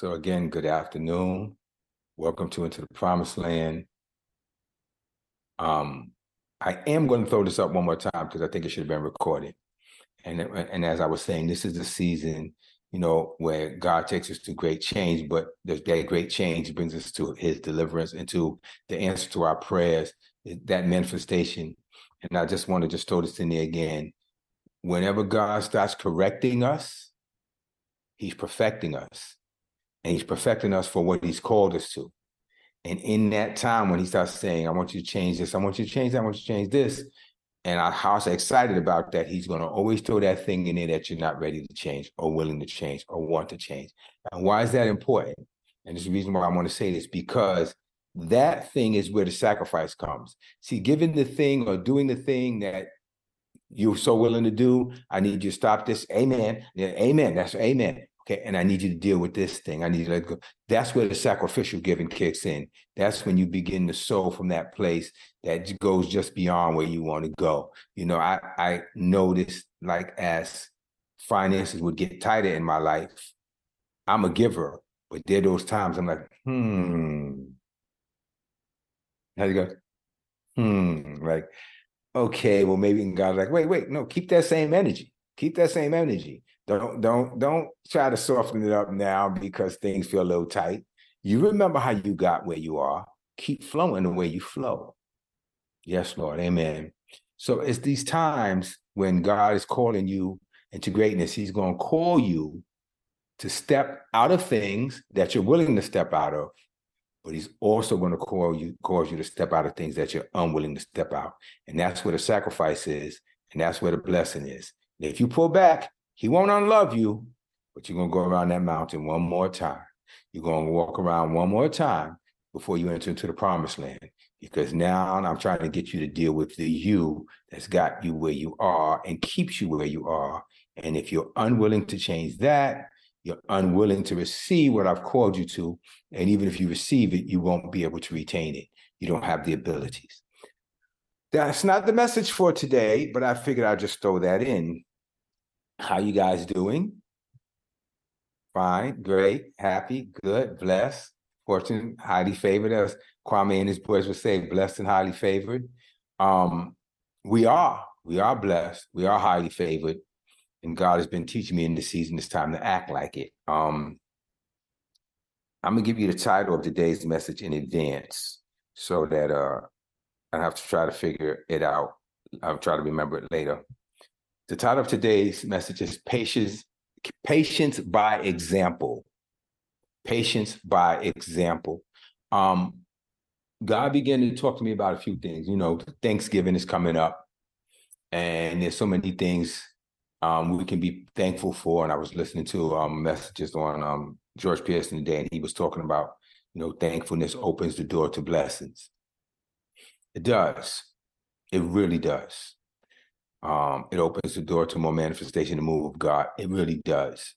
So again, good afternoon. Welcome to Into the Promised Land. I am going to throw this up one more time because I think it should have been recorded. And as I was saying, this is the season, you know, where God takes us to great change, but that great change brings us to his deliverance and to the answer to our prayers, that manifestation. And I just want to just throw this in there again. Whenever God starts correcting us, he's perfecting us. And he's perfecting us for what he's called us to. And in that time when he starts saying, I want you to change this, I want you to change that, I want you to change this. And I was excited about that. He's going to always throw that thing in there that you're not ready to change or willing to change or want to change. And why is that important? And there's a reason why I want to say this, because that thing is where the sacrifice comes. See, giving the thing or doing the thing that you're so willing to do, I need you to stop this. Amen. Yeah, amen. That's amen. Okay, and I need you to deal with this thing. I need you to let go. That's where the sacrificial giving kicks in. That's when you begin to sow from that place that goes just beyond where you want to go. You know, I noticed, like, as finances would get tighter in my life, I'm a giver, but there are those times I'm like, how do you go? Like, okay, well, maybe. And God's like, wait, no, keep that same energy. Keep that same energy. Don't try to soften it up now because things feel a little tight. You remember how you got where you are. Keep flowing the way you flow. Yes, Lord. Amen. So it's these times when God is calling you into greatness. He's going to call you to step out of things that you're willing to step out of, but he's also going to cause you to step out of things that you're unwilling to step out. And that's where the sacrifice is. And that's where the blessing is. And if you pull back, he won't unlove you, but you're going to go around that mountain one more time. You're going to walk around one more time before you enter into the promised land, because now I'm trying to get you to deal with the you that's got you where you are and keeps you where you are. And if you're unwilling to change that, you're unwilling to receive what I've called you to. And even if you receive it, you won't be able to retain it. You don't have the abilities. That's not the message for today, but I figured I'd just throw that in. How you guys doing? Fine, great, happy, good, blessed, fortunate, highly favored. As Kwame and his boys would say, blessed and highly favored. We are blessed. We are highly favored. And God has been teaching me in this season, it's time to act like it. I'm going to give you the title of today's message in advance so that I have to try to figure it out. I'll try to remember it later. The title of today's message is Patience by Example. Patience by Example. God began to talk to me about a few things. You know, Thanksgiving is coming up, and there's so many things we can be thankful for. And I was listening to messages on George Pearson today, and he was talking about, you know, thankfulness opens the door to blessings. It does. It really does. It opens the door to more manifestation and move of God. It really does.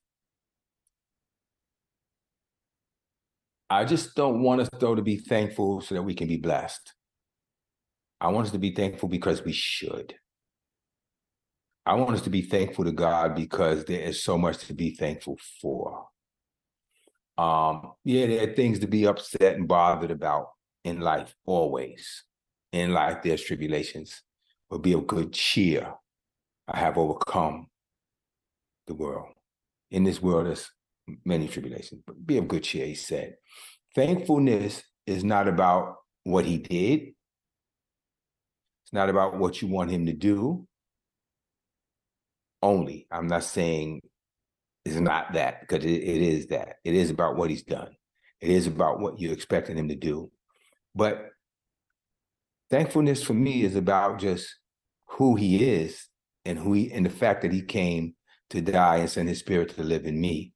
I just don't want us, though, to be thankful so that we can be blessed. I want us to be thankful because we should. I want us to be thankful to God because there is so much to be thankful for. Yeah, there are things to be upset and bothered about in life, always. In life, there's tribulations. But be of good cheer. I have overcome the world. In this world, there's many tribulations, but be of good cheer, he said. Thankfulness is not about what he did. It's not about what you want him to do. Only. I'm not saying it's not that, because it is that. It is about what he's done. It is about what you're expecting him to do. But thankfulness for me is about just who he is and and the fact that he came to die and send his spirit to live in me.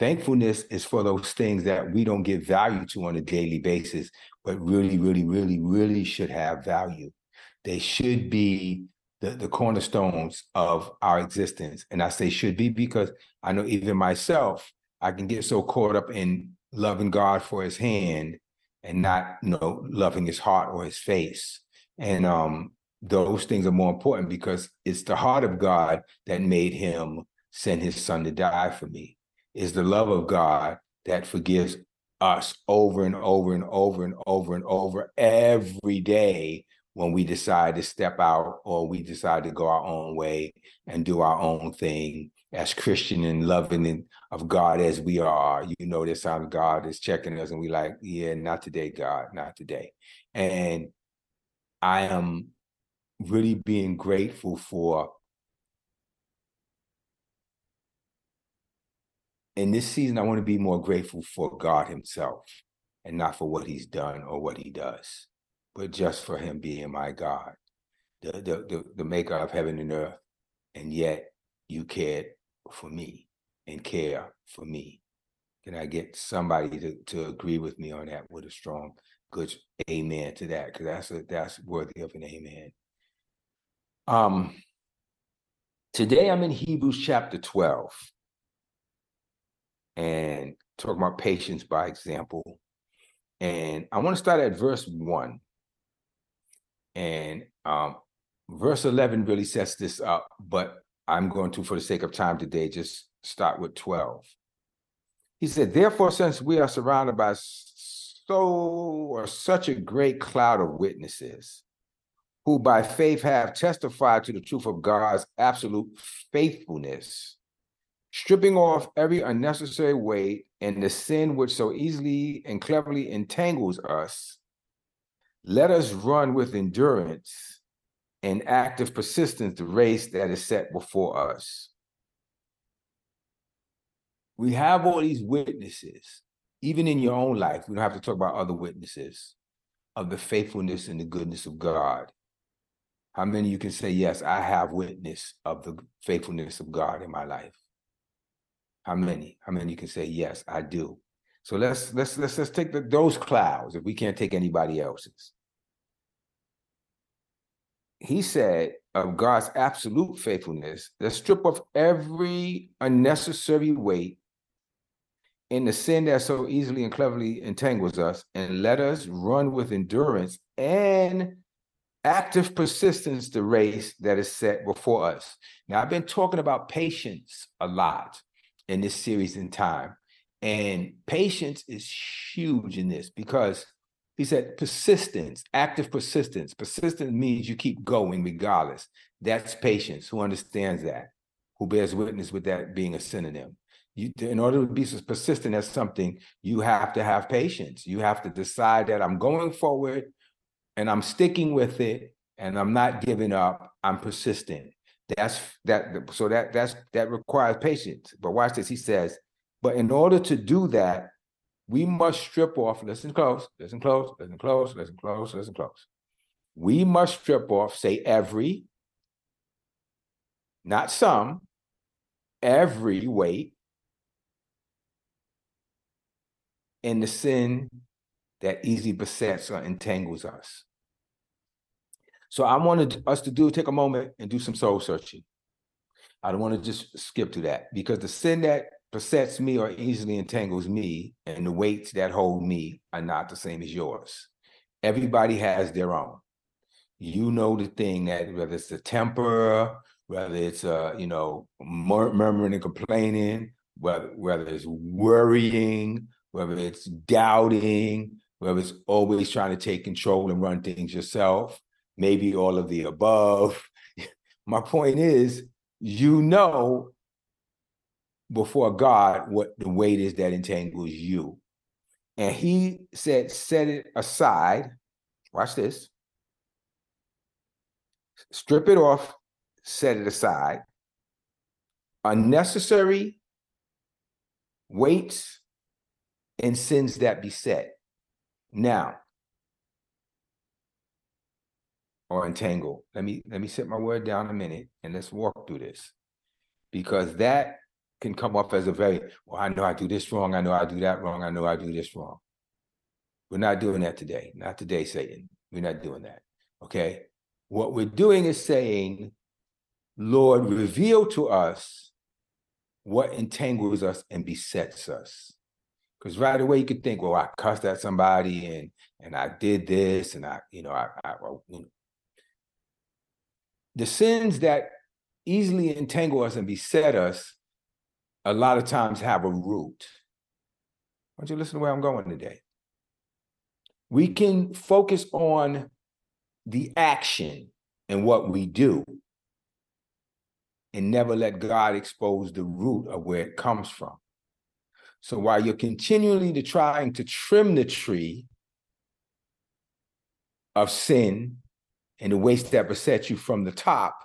Thankfulness is for those things that we don't give value to on a daily basis, but really, really, really, really should have value. They should be the cornerstones of our existence. And I say should be because I know even myself, I can get so caught up in loving God for his hand and not, you know, loving his heart or his face. And those things are more important because it's the heart of God that made him send his son to die for me. It's the love of God that forgives us over and over and over and over and over every day when we decide to step out or we decide to go our own way and do our own thing. As Christian and loving of God as we are, you know, this time God is checking us and we like, yeah, not today, God, not today. And I am really being grateful for, in this season, I want to be more grateful for God himself and not for what he's done or what he does, but just for him being my God, the maker of heaven and earth. And yet you cared for me and care for me. Can I get somebody to agree with me on that with a strong, good amen to that? Because that's worthy of an amen. Today I'm in Hebrews chapter 12. And talking about patience by example. And I want to start at verse 1. And verse 11 really sets this up, but I'm going to, for the sake of time today, just start with 12. He said, therefore, since we are surrounded by such a great cloud of witnesses, who by faith have testified to the truth of God's absolute faithfulness, stripping off every unnecessary weight and the sin which so easily and cleverly entangles us, let us run with endurance and active persistence the race that is set before us. We have all these witnesses, even in your own life. We don't have to talk about other witnesses of the faithfulness and the goodness of God. How many of you can say, yes, I have witness of the faithfulness of God in my life? How many? How many can say, yes, I do? So let's take those clouds if we can't take anybody else's. He said of God's absolute faithfulness, let's strip off every unnecessary weight and the sin that so easily and cleverly entangles us, and let us run with endurance and active persistence the race that is set before us. Now, I've been talking about patience a lot in this series in time. And patience is huge in this because he said persistence, active persistence. Persistence means you keep going regardless. That's patience. Who understands that? Who bears witness with that being a synonym? In order to be persistent at something, you have to have patience. You have to decide that I'm going forward and I'm sticking with it and I'm not giving up. I'm persistent. That requires patience. But watch this. He says, but in order to do that, we must strip off. Listen close. We must strip off, say every, not some, every weight and the sin that easily besets or entangles us. So I wanted us to take a moment and do some soul searching. I don't want to just skip to that because the sin that besets me or easily entangles me and the weights that hold me are not the same as yours. Everybody has their own. You know the thing that whether it's a temper, whether it's murmuring and complaining, whether it's worrying, whether it's doubting, whether it's always trying to take control and run things yourself. Maybe all of the above. My point is, you know before God what the weight is that entangles you. And he said, set it aside. Watch this. Strip it off, set it aside. Unnecessary weights and sins that beset. Now, or entangle. Let me set my word down a minute and let's walk through this, because that can come off as a very, well, I know I do this wrong. I know I do that wrong. I know I do this wrong. We're not doing that today. Not today, Satan. We're not doing that. Okay. What we're doing is saying, Lord, reveal to us what entangles us and besets us. Because right away you could think, well, I cussed at somebody and I did this and I. The sins that easily entangle us and beset us a lot of times have a root. Why don't you listen to where I'm going today? We can focus on the action and what we do and never let God expose the root of where it comes from. So while you're continually trying to trim the tree of sin and the waste that besets you from the top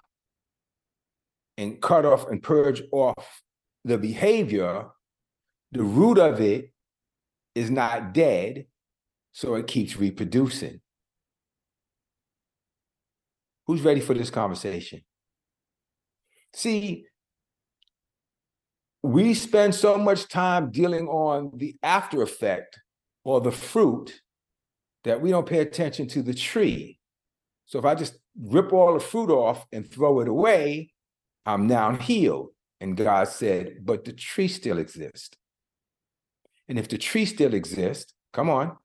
and cut off and purge off the behavior, the root of it is not dead, so it keeps reproducing. Who's ready for this conversation? See, we spend so much time dealing on the after effect or the fruit that we don't pay attention to the tree. So if I just rip all the fruit off and throw it away, I'm now healed. And God said, but the tree still exists. And if the tree still exists, come on,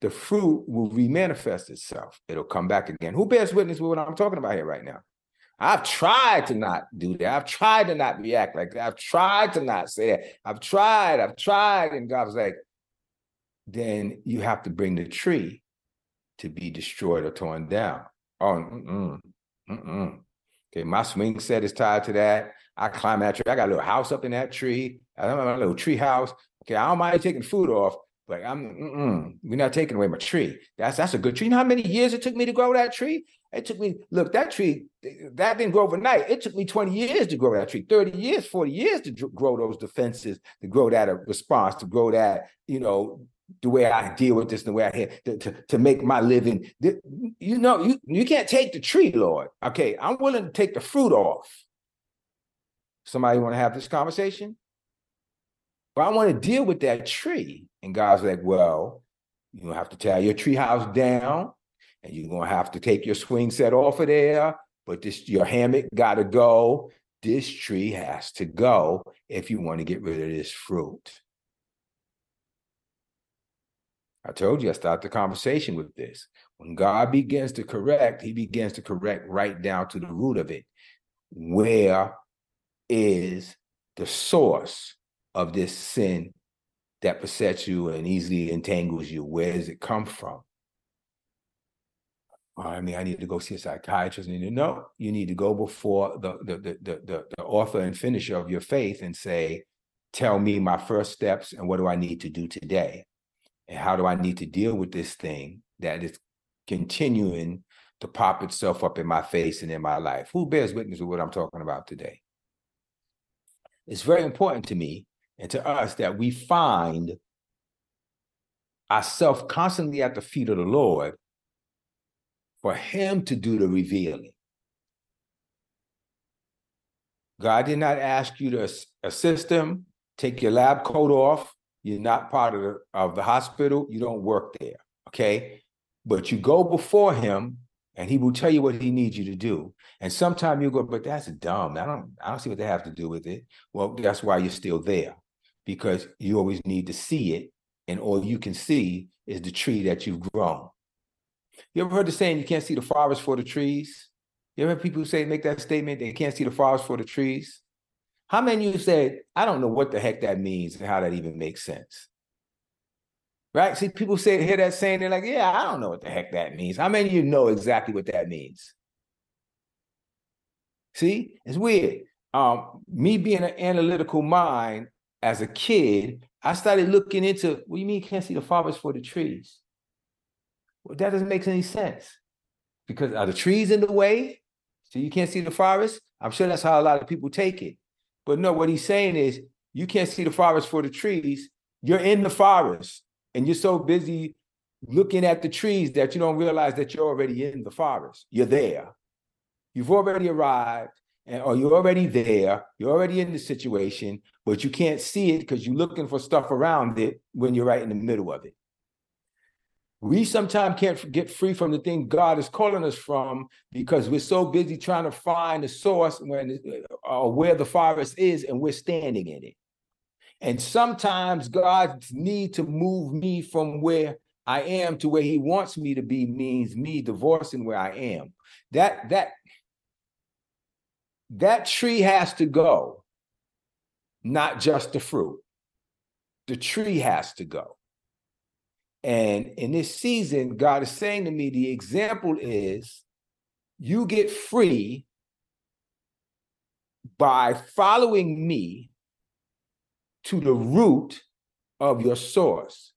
the fruit will remanifest itself. It'll come back again. Who bears witness with what I'm talking about here right now? I've tried to not do that. I've tried to not react like that. I've tried to not say that. I've tried. And God was like, then you have to bring the tree to be destroyed or torn down. Okay, my swing set is tied to that. I climb that tree. I got a little house up in that tree. I have my little tree house. Okay, I don't mind taking food off, but we're not taking away my tree. That's a good tree. You know how many years it took me to grow that tree? It took me, look, that tree, that didn't grow overnight. It took me 20 years to grow that tree, 30 years, 40 years to grow those defenses, to grow that response, to grow that, the way I deal with this, the way I have to make my living. You can't take the tree, Lord. Okay, I'm willing to take the fruit off. Somebody want to have this conversation? But I want to deal with that tree. And God's like, well, you're going to have to tear your tree house down, and you're going to have to take your swing set off of there, but your hammock got to go. This tree has to go if you want to get rid of this fruit. I told you I started the conversation with this. When God begins to correct, he begins to correct right down to the root of it. Where is the source of this sin that besets you and easily entangles you? Where does it come from? I need to go see a psychiatrist. No, you need to go before the author and finisher of your faith and say, tell me my first steps and what do I need to do today? And how do I need to deal with this thing that is continuing to pop itself up in my face and in my life? Who bears witness with what I'm talking about today? It's very important to me and to us that we find ourselves constantly at the feet of the Lord for him to do the revealing. God did not ask you to assist him, take your lab coat off. You're not part of the hospital. You don't work there, okay? But you go before him, and he will tell you what he needs you to do. And sometimes you go, but that's dumb. I don't see what they have to do with it. Well, that's why you're still there, because you always need to see it, and all you can see is the tree that you've grown. You ever heard the saying, you can't see the forest for the trees? You ever heard people say, make that statement, they can't see the forest for the trees? How many of you said, I don't know what the heck that means and how that even makes sense? Right? See, people hear that saying, they're like, yeah, I don't know what the heck that means. How many of you know exactly what that means? See, it's weird. Me being an analytical mind as a kid, I started looking into, what do you mean you can't see the forest for the trees? Well, that doesn't make any sense. Because are the trees in the way? So you can't see the forest? I'm sure that's how a lot of people take it. But no, what he's saying is, you can't see the forest for the trees. You're in the forest, and you're so busy looking at the trees that you don't realize that you're already in the forest. You're there. You've already arrived, or you're already there. You're already in the situation, but you can't see it because you're looking for stuff around it when you're right in the middle of it. We sometimes can't get free from the thing God is calling us from because we're so busy trying to find the source where the forest is, and we're standing in it. And sometimes God's need to move me from where I am to where he wants me to be means me divorcing where I am. That tree has to go, not just the fruit. the tree has to go. And in this season, God is saying to me, the example is you get free by following me to the root of your source.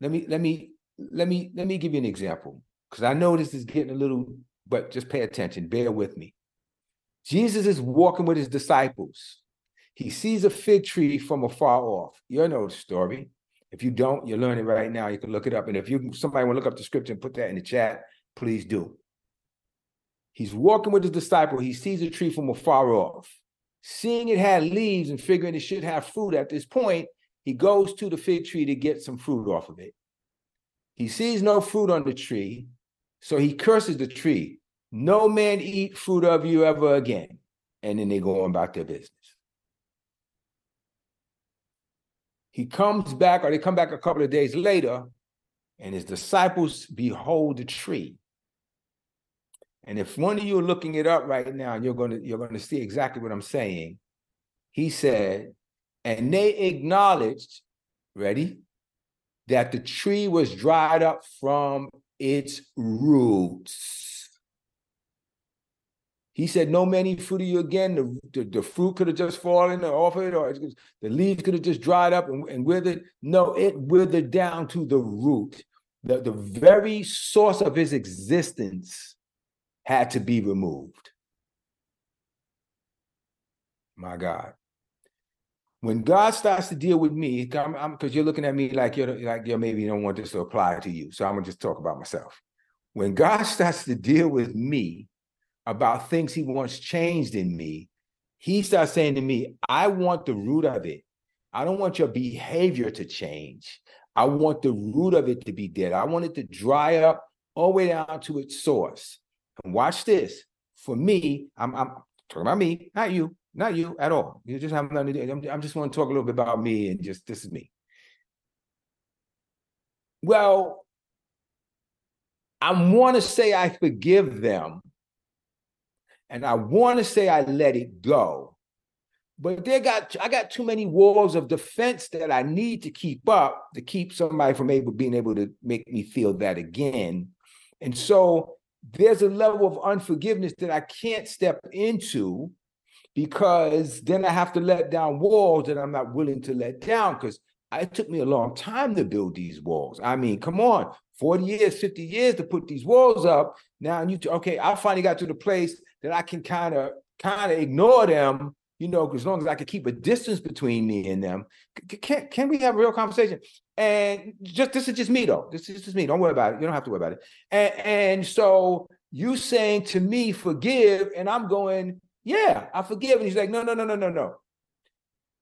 Let me give you an example, because I know this is getting a little, but just pay attention, bear with me. Jesus is walking with his disciples. He sees a fig tree from afar off. You know the story. If you don't, you're learning right now. You can look it up. And if you somebody want to look up the scripture and put that in the chat, please do. He's walking with his disciple. He sees a tree from afar off. Seeing it had leaves and figuring it should have fruit at this point, he goes to the fig tree to get some fruit off of it. He sees no fruit on the tree, so he curses the tree. No man eat fruit of you ever again. And then they go on about their business. He comes back, or they come back a couple of days later, and his disciples behold the tree. And if one of you are looking it up right now, you're going to see exactly what I'm saying. He said, and they acknowledged, ready, that the tree was dried up from its roots. He said, no man eat fruit of you again. The fruit could have just fallen off it, or the leaves could have just dried up and withered. No, it withered down to the root. The very source of his existence had to be removed. My God. When God starts to deal with me, because you're looking at me like you're maybe you don't want this to apply to you, so I'm going to just talk about myself. When God starts to deal with me about things he wants changed in me, he starts saying to me, I want the root of it. I don't want your behavior to change. I want the root of it to be dead. I want it to dry up all the way down to its source. And watch this. For me, I'm talking about me, not you at all. You just have nothing to do. I just want to talk a little bit about me, and just this is me. Well, I want to say I forgive them, and I want to say I let it go, but I got too many walls of defense that I need to keep up to keep somebody from being able to make me feel that again, and so. There's a level of unforgiveness that I can't step into, because then I have to let down walls that I'm not willing to let down, because it took me a long time to build these walls. I mean, come on, 40 years, 50 years to put these walls up. Now, okay, I finally got to the place that I can kind of ignore them, as long as I can keep a distance between me and them. Can we have a real conversation? And this is just me, though. This is just me. Don't worry about it. You don't have to worry about it. And so you saying to me, forgive, and I'm going, yeah, I forgive. And he's like, no.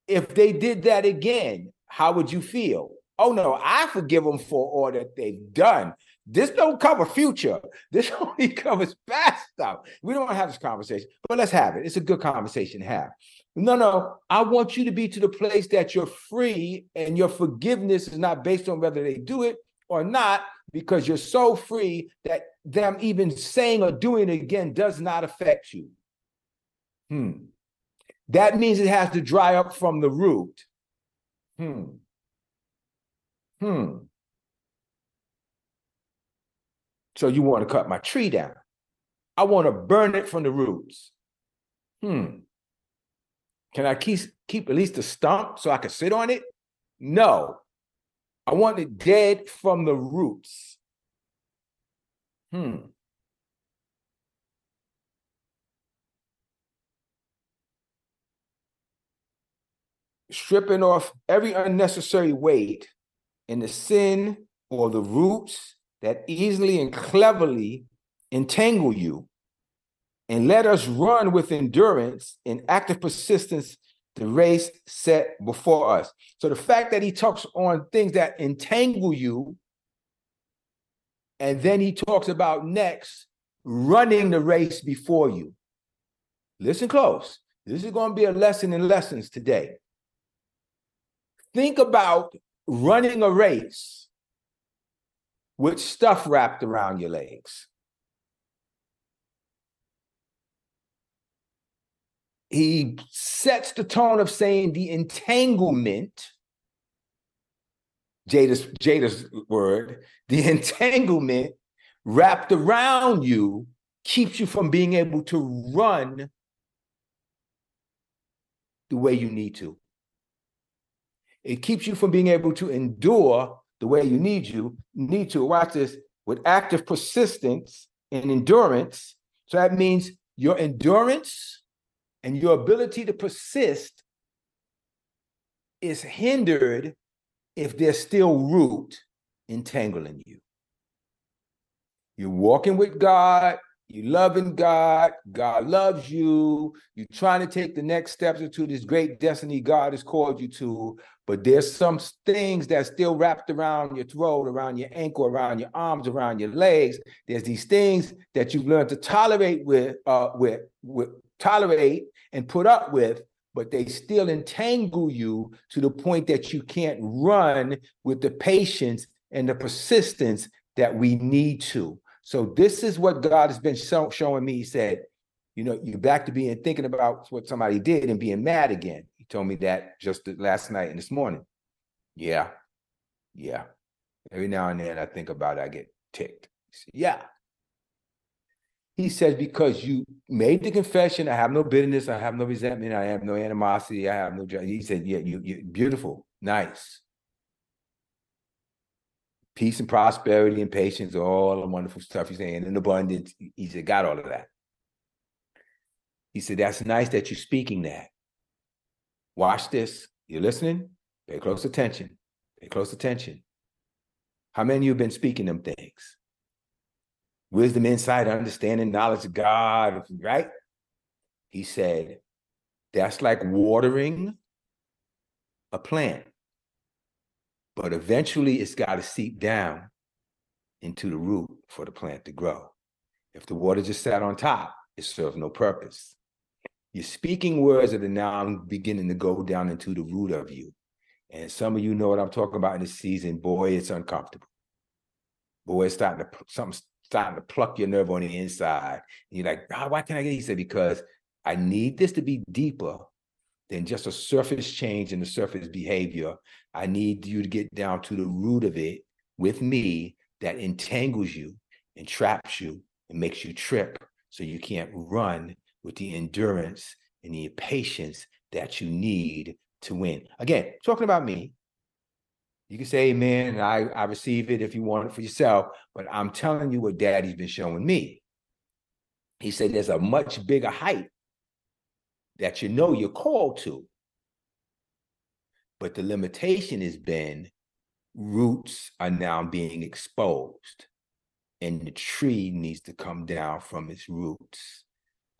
If they did that again, how would you feel? Oh, no, I forgive them for all that they've done. This don't cover future. This only covers past stuff. We don't want to have this conversation, but let's have it. It's a good conversation to have. No, I want you to be to the place that you're free, and your forgiveness is not based on whether they do it or not, because you're so free that them even saying or doing it again does not affect you. That means it has to dry up from the root. So you want to cut my tree down. I want to burn it from the roots. Can I keep at least the stump so I can sit on it? No. I want it dead from the roots. Stripping off every unnecessary weight in the sin or the roots that easily and cleverly entangle you, and let us run with endurance and active persistence the race set before us. So the fact that he talks on things that entangle you, and then he talks about next, running the race before you. Listen close. This is going to be a lesson in lessons today. Think about running a race with stuff wrapped around your legs. He sets the tone of saying the entanglement Jada's word, the entanglement wrapped around you keeps you from being able to run the way you need to. It keeps you from being able to endure the way you need to. Watch this, with active persistence and endurance. So that means your endurance and your ability to persist is hindered if there's still root entangling you. You're walking with God, you're loving God, God loves you, you're trying to take the next steps into this great destiny God has called you to, but there's some things that's still wrapped around your throat, around your ankle, around your arms, around your legs. There's these things that you've learned to tolerate and put up with, but they still entangle you to the point that you can't run with the patience and the persistence that we need to. So this is what God has been showing me. He said, you're back to being thinking about what somebody did and being mad again. He told me that just last night and this morning. Yeah. Every now and then I think about it, I get ticked. He said, yeah. He says, because you made the confession, I have no bitterness, I have no resentment, I have no animosity, I have no judgment. He said, yeah, you're beautiful, nice. Peace and prosperity and patience, all the wonderful stuff he's saying, and abundance. He said, got all of that. He said, that's nice that you're speaking that. Watch this. You're listening? Pay close attention. Pay close attention. How many of you have been speaking them things? Wisdom, insight, understanding, knowledge of God, right? He said, that's like watering a plant. But eventually it's got to seep down into the root for the plant to grow. If the water just sat on top, it serves no purpose. You're speaking words that are now beginning to go down into the root of you. And some of you know what I'm talking about in this season. Boy, it's uncomfortable. Boy, it's starting to pluck your nerve on the inside. And you're like, God, why can't I get it? He said, because I need this to be deeper than just a surface change in the surface behavior. I need you to get down to the root of it with me that entangles you and traps you and makes you trip so you can't run with the endurance and the patience that you need to win. Again, talking about me, you can say amen, and I receive it if you want it for yourself, but I'm telling you what Daddy's been showing me. He said there's a much bigger height that you're called to. But the limitation has been roots are now being exposed, and the tree needs to come down from its roots.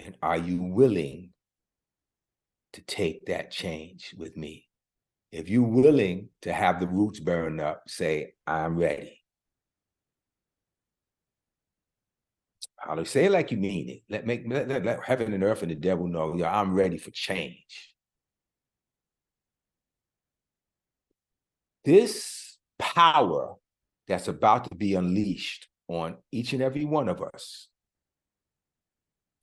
And are you willing to take that change with me? If you're willing to have the roots burn up, say, I'm ready. I'll say it like you mean it. Let heaven and earth and the devil know, I'm ready for change. This power that's about to be unleashed on each and every one of us,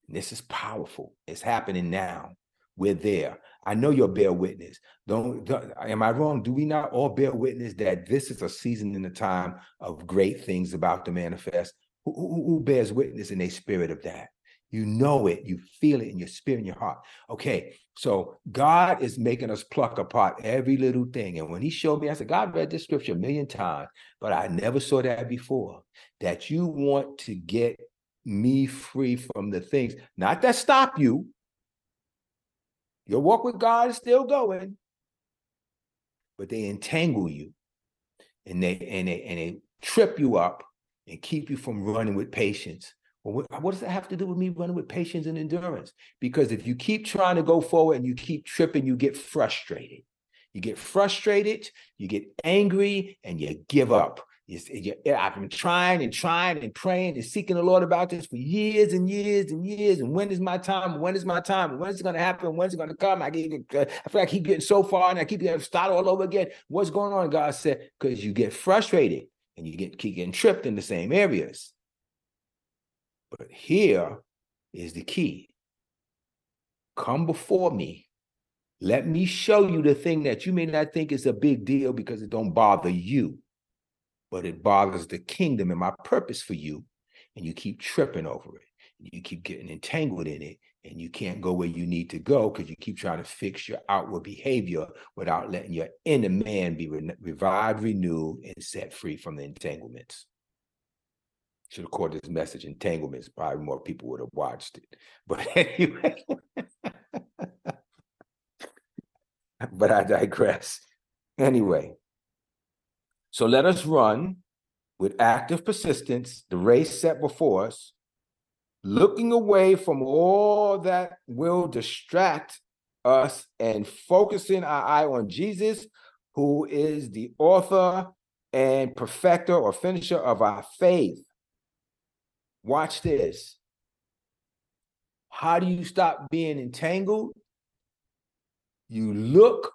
this is powerful. It's happening now. We're there. I know you'll bear witness. Am I wrong? Do we not all bear witness that this is a season and a time of great things about to manifest? Who bears witness in their spirit of that? You know it. You feel it in your spirit, in your heart. Okay, so God is making us pluck apart every little thing. And when he showed me, I said, God, read this scripture a million times, but I never saw that before, that you want to get me free from the things, not that stop you. Your walk with God is still going, but they entangle you, and they trip you up and keep you from running with patience. Well, what does that have to do with me running with patience and endurance? Because if you keep trying to go forward and you keep tripping, you get frustrated. You get frustrated, you get angry, and you give up. I've been trying and praying and seeking the Lord about this for years and years and years. And when is my time? When is my time? When is it going to happen? When is it going to come? I feel like I keep getting so far and I keep getting started all over again. What's going on? God said, because you get frustrated. And you keep getting tripped in the same areas. But here is the key. Come before me, Let me show you the thing that you may not think is a big deal because it don't bother you, but it bothers the kingdom and my purpose for you. And you keep tripping over it. You keep getting entangled in it, and you can't go where you need to go because you keep trying to fix your outward behavior without letting your inner man be revived, renewed, and set free from the entanglements. Should have called this message "Entanglements." Probably more people would have watched it. But anyway, but I digress. Anyway, so let us run with active persistence the race set before us, looking away from all that will distract us and focusing our eye on Jesus, who is the author and perfecter or finisher of our faith. Watch this. How do you stop being entangled? You look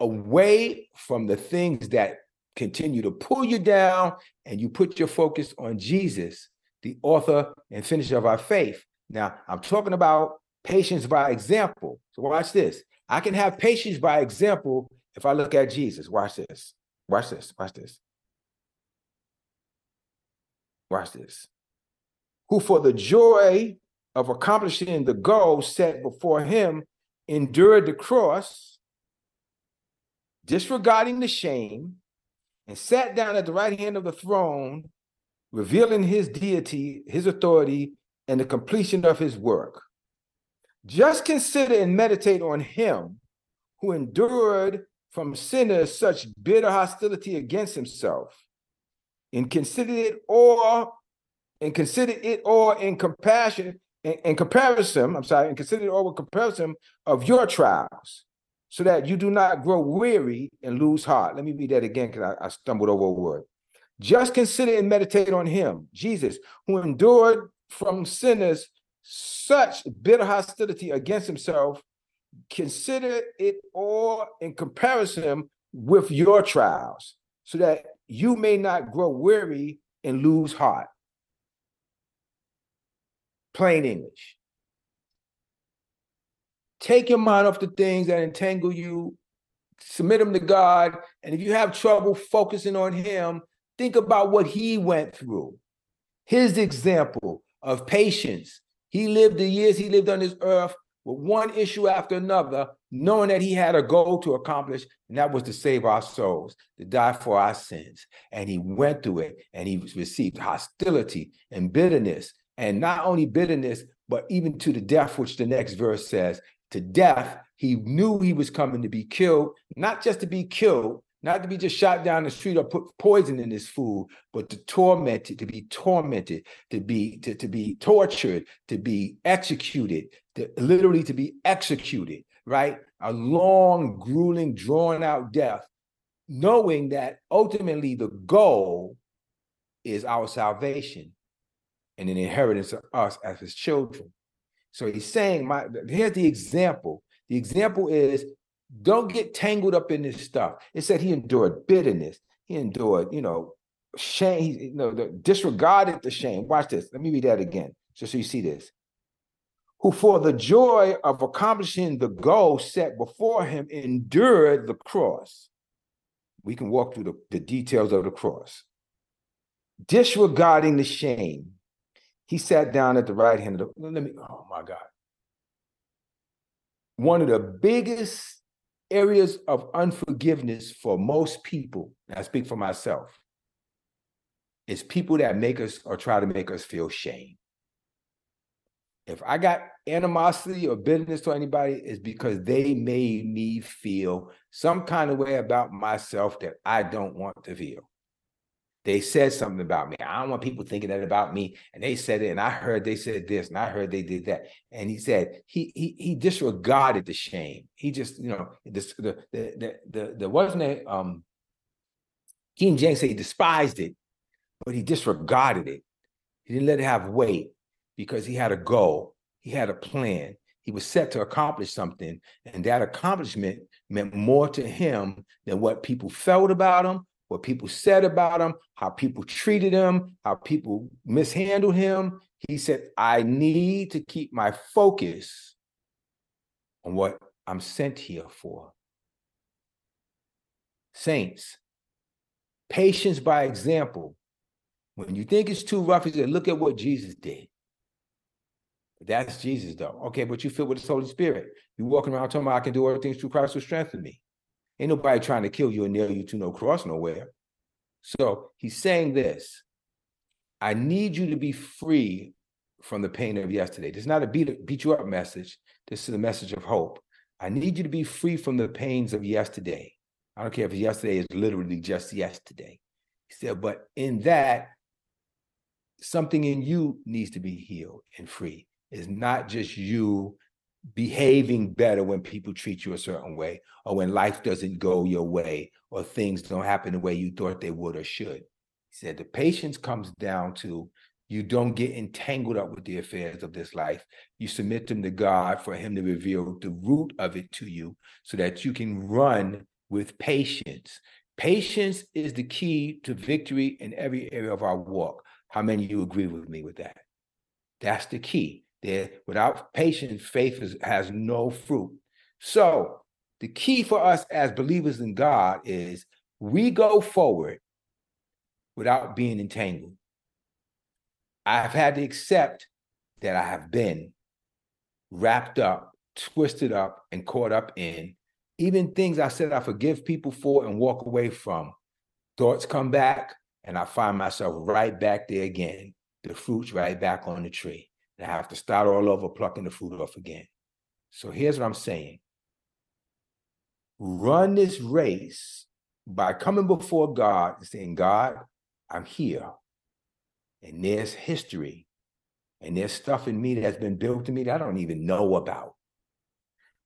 away from the things that continue to pull you down, and you put your focus on Jesus, the author and finisher of our faith. Now, I'm talking about patience by example. So watch this. I can have patience by example if I look at Jesus. Watch this. Watch this. Watch this. Watch this. Who for the joy of accomplishing the goal set before him endured the cross, disregarding the shame, and sat down at the right hand of the throne, revealing his deity, his authority, and the completion of his work. Just consider and meditate on him who endured from sinners such bitter hostility against himself, and consider it all in comparison of your trials, so that you do not grow weary and lose heart. Let me read that again, because I stumbled over a word. Just consider and meditate on him, Jesus, who endured from sinners such bitter hostility against himself. Consider it all in comparison with your trials, so that you may not grow weary and lose heart. Plain English. Take your mind off the things that entangle you, submit them to God, and if you have trouble focusing on him, think about what he went through, his example of patience. He lived the years he lived on this earth with one issue after another, knowing that he had a goal to accomplish, and that was to save our souls, to die for our sins. And he went through it, and he received hostility and bitterness, and not only bitterness, but even to the death, which the next verse says, to death. He knew he was coming to be killed, not just to be killed, not to be just shot down the street or put poison in his food, but to be tormented, to be tortured, to be executed, literally to be executed, right? A long, grueling, drawn-out death, knowing that ultimately the goal is our salvation and an inheritance of us as his children. So he's saying, here's the example. The example is, don't get tangled up in this stuff. It said he endured bitterness. He endured, shame. He disregarded the shame. Watch this. Let me read that again, just so you see this. Who for the joy of accomplishing the goal set before him endured the cross. We can walk through the details of the cross. Disregarding the shame. He sat down at the right hand of the... oh my God. One of the biggest areas of unforgiveness for most people, and I speak for myself, is people that make us or try to make us feel shame. If I got animosity or bitterness to anybody, it's because they made me feel some kind of way about myself that I don't want to feel. They said something about me. I don't want people thinking that about me. And they said it, and I heard they said this, and I heard they did that. And he said he disregarded the shame. He just, King James said he despised it, but he disregarded it. He didn't let it have weight because he had a goal. He had a plan. He was set to accomplish something, and that accomplishment meant more to him than what people felt about him, what people said about him, how people treated him, how people mishandled him. He said, I need to keep my focus on what I'm sent here for. Saints, patience by example. When you think it's too rough, you say, look at what Jesus did. That's Jesus, though. Okay, but you filled with the Holy Spirit. You walking around talking about, I can do all things through Christ who strengthens me. Ain't nobody trying to kill you or nail you to no cross nowhere. So he's saying this. I need you to be free from the pain of yesterday. This is not a beat you up message. This is a message of hope. I need you to be free from the pains of yesterday. I don't care if yesterday is literally just yesterday. He said, but in that, something in you needs to be healed and free. It's not just you behaving better when people treat you a certain way, or when life doesn't go your way, or things don't happen the way you thought they would or should. He said the patience comes down to you don't get entangled up with the affairs of this life. You submit them to God for him to reveal the root of it to you so that you can run with patience. Patience is the key to victory in every area of our walk. How many of you agree with me with that? That's the key. Without patience, faith has no fruit. So the key for us as believers in God is we go forward without being entangled. I've had to accept that I have been wrapped up, twisted up, and caught up in even things I said I forgive people for and walk away from. Thoughts come back, and I find myself right back there again. The fruit's right back on the tree. And I have to start all over plucking the fruit off again. So here's what I'm saying. Run this race by coming before God and saying, God, I'm here. And there's history, and there's stuff in me that's been built in me that I don't even know about,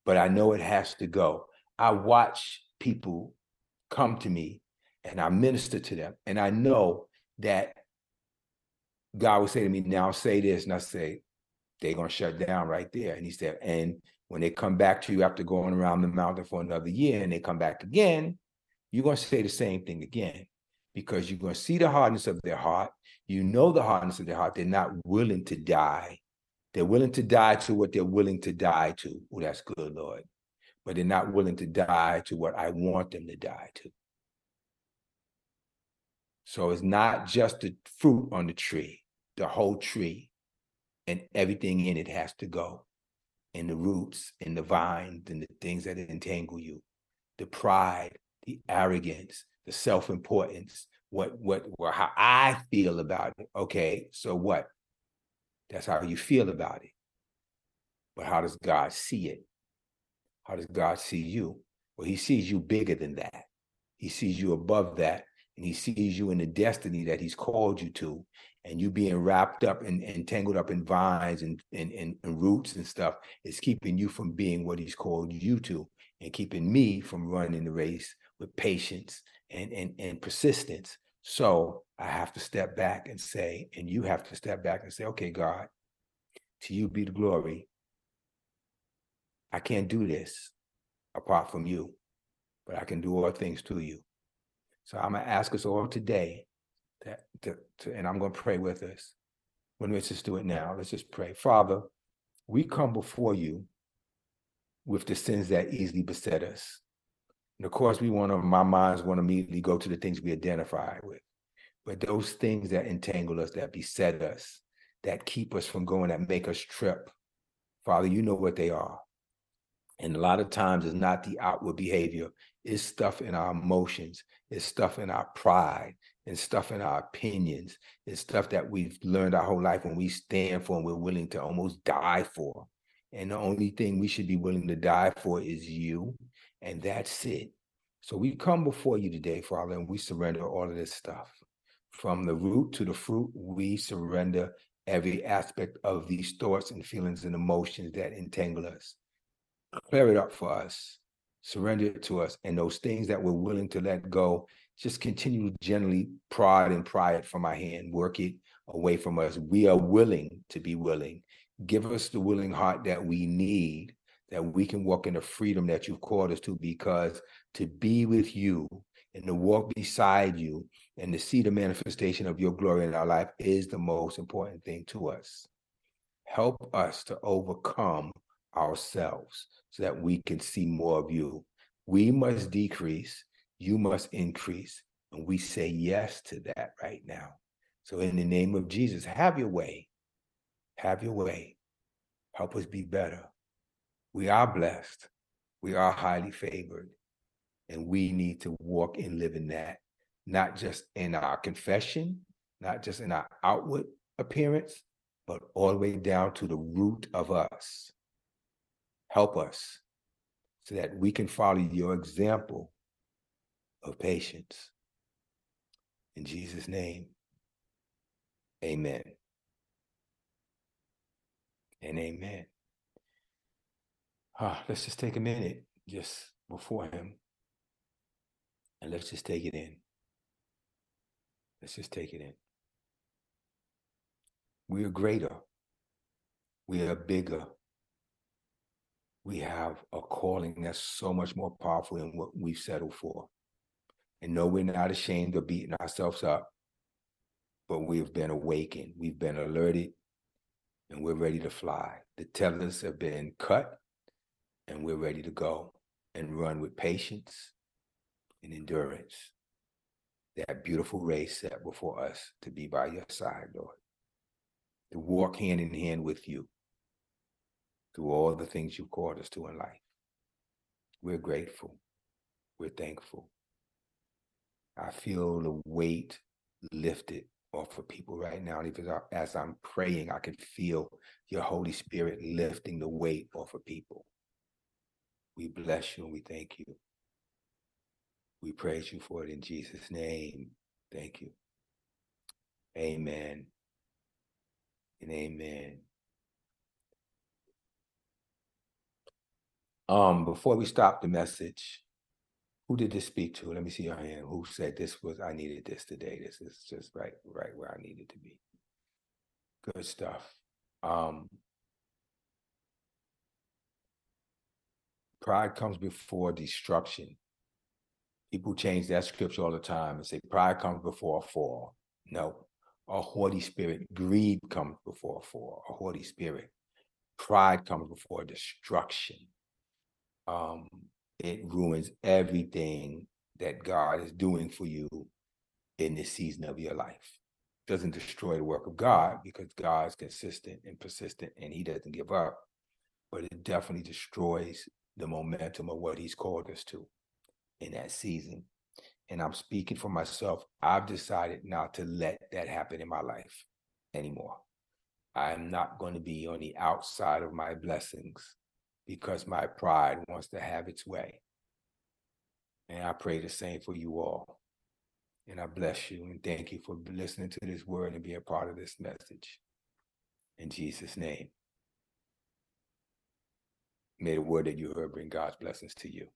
but I know it has to go. I watch people come to me, and I minister to them, and I know that God will say to me, now say this, and I say, they're going to shut down right there. And he said, and when they come back to you after going around the mountain for another year, and they come back again, you're going to say the same thing again, because you're going to see the hardness of their heart. You know the hardness of their heart. They're not willing to die. They're willing to die to what they're willing to die to. Oh, that's good, Lord. But they're not willing to die to what I want them to die to. So it's not just the fruit on the tree, the whole tree, and everything in it has to go. And the roots, and the vines, and the things that entangle you. The pride, the arrogance, the self-importance, what how I feel about it. Okay, so what? That's how you feel about it. But how does God see it? How does God see you? Well, he sees you bigger than that. He sees you above that, and he sees you in the destiny that he's called you to, and you being wrapped up and tangled up in vines and roots and stuff is keeping you from being what he's called you to, and keeping me from running the race with patience and persistence. So I have to step back and say, and you have to step back and say, okay, God, to you be the glory. I can't do this apart from you, but I can do all things through you. So I'm going to ask us all today, and I'm going to pray with us. Well, let's just do it now. Let's just pray. Father, we come before you with the sins that easily beset us. And of course, my minds want to immediately go to the things we identify with. But those things that entangle us, that beset us, that keep us from going, that make us trip, Father, you know what they are. And a lot of times it's not the outward behavior. It's stuff in our emotions. It's stuff in our pride. It's stuff in our opinions. It's stuff that we've learned our whole life and we stand for and we're willing to almost die for. And the only thing we should be willing to die for is you. And that's it. So we come before you today, Father, and we surrender all of this stuff. From the root to the fruit, we surrender every aspect of these thoughts and feelings and emotions that entangle us. Clear it up for us. Surrender it to us. And those things that we're willing to let go, just continue to gently pry it from our hand, work it away from us. We are willing to be willing. Give us the willing heart that we need, that we can walk in the freedom that you've called us to, because to be with you and to walk beside you and to see the manifestation of your glory in our life is the most important thing to us. Help us to overcome ourselves so that we can see more of you. We must decrease, you must increase. And we say yes to that right now. So in the name of Jesus, have your way. Have your way. Help us be better. We are blessed. We are highly favored. And we need to walk and live in that, not just in our confession, not just in our outward appearance, but all the way down to the root of us. Help us so that we can follow your example of patience. In Jesus' name, amen and amen. Let's just take a minute just before him and let's just take it in. Let's just take it in. We are greater. We are bigger. We have a calling that's so much more powerful than what we've settled for. And no, we're not ashamed of beating ourselves up, but we've been awakened. We've been alerted, and we're ready to fly. The tethers have been cut, and we're ready to go and run with patience and endurance. That beautiful race set before us to be by your side, Lord. To walk hand in hand with you through all the things you've called us to in life. We're grateful. We're thankful. I feel the weight lifted off of people right now. And even as I'm praying, I can feel your Holy Spirit lifting the weight off of people. We bless you and we thank you. We praise you for it in Jesus' name. Thank you. Amen. And amen. Before we stop the message, who did this speak to? Let me see your hand. Who said this was, I needed this today. This is just right where I needed to be. Good stuff. Pride comes before destruction. People change that scripture all the time and say, pride comes before a fall. No, a haughty spirit. Greed comes before a fall, a haughty spirit. Pride comes before destruction. It ruins everything that God is doing for you in this season of your life. It doesn't destroy the work of God because God is consistent and persistent and he doesn't give up, but it definitely destroys the momentum of what he's called us to in that season. And I'm speaking for myself. I've decided not to let that happen in my life anymore. I'm not going to be on the outside of my blessings because my pride wants to have its way. And I pray the same for you all. And I bless you and thank you for listening to this word and being a part of this message. In Jesus' name. May the word that you heard bring God's blessings to you.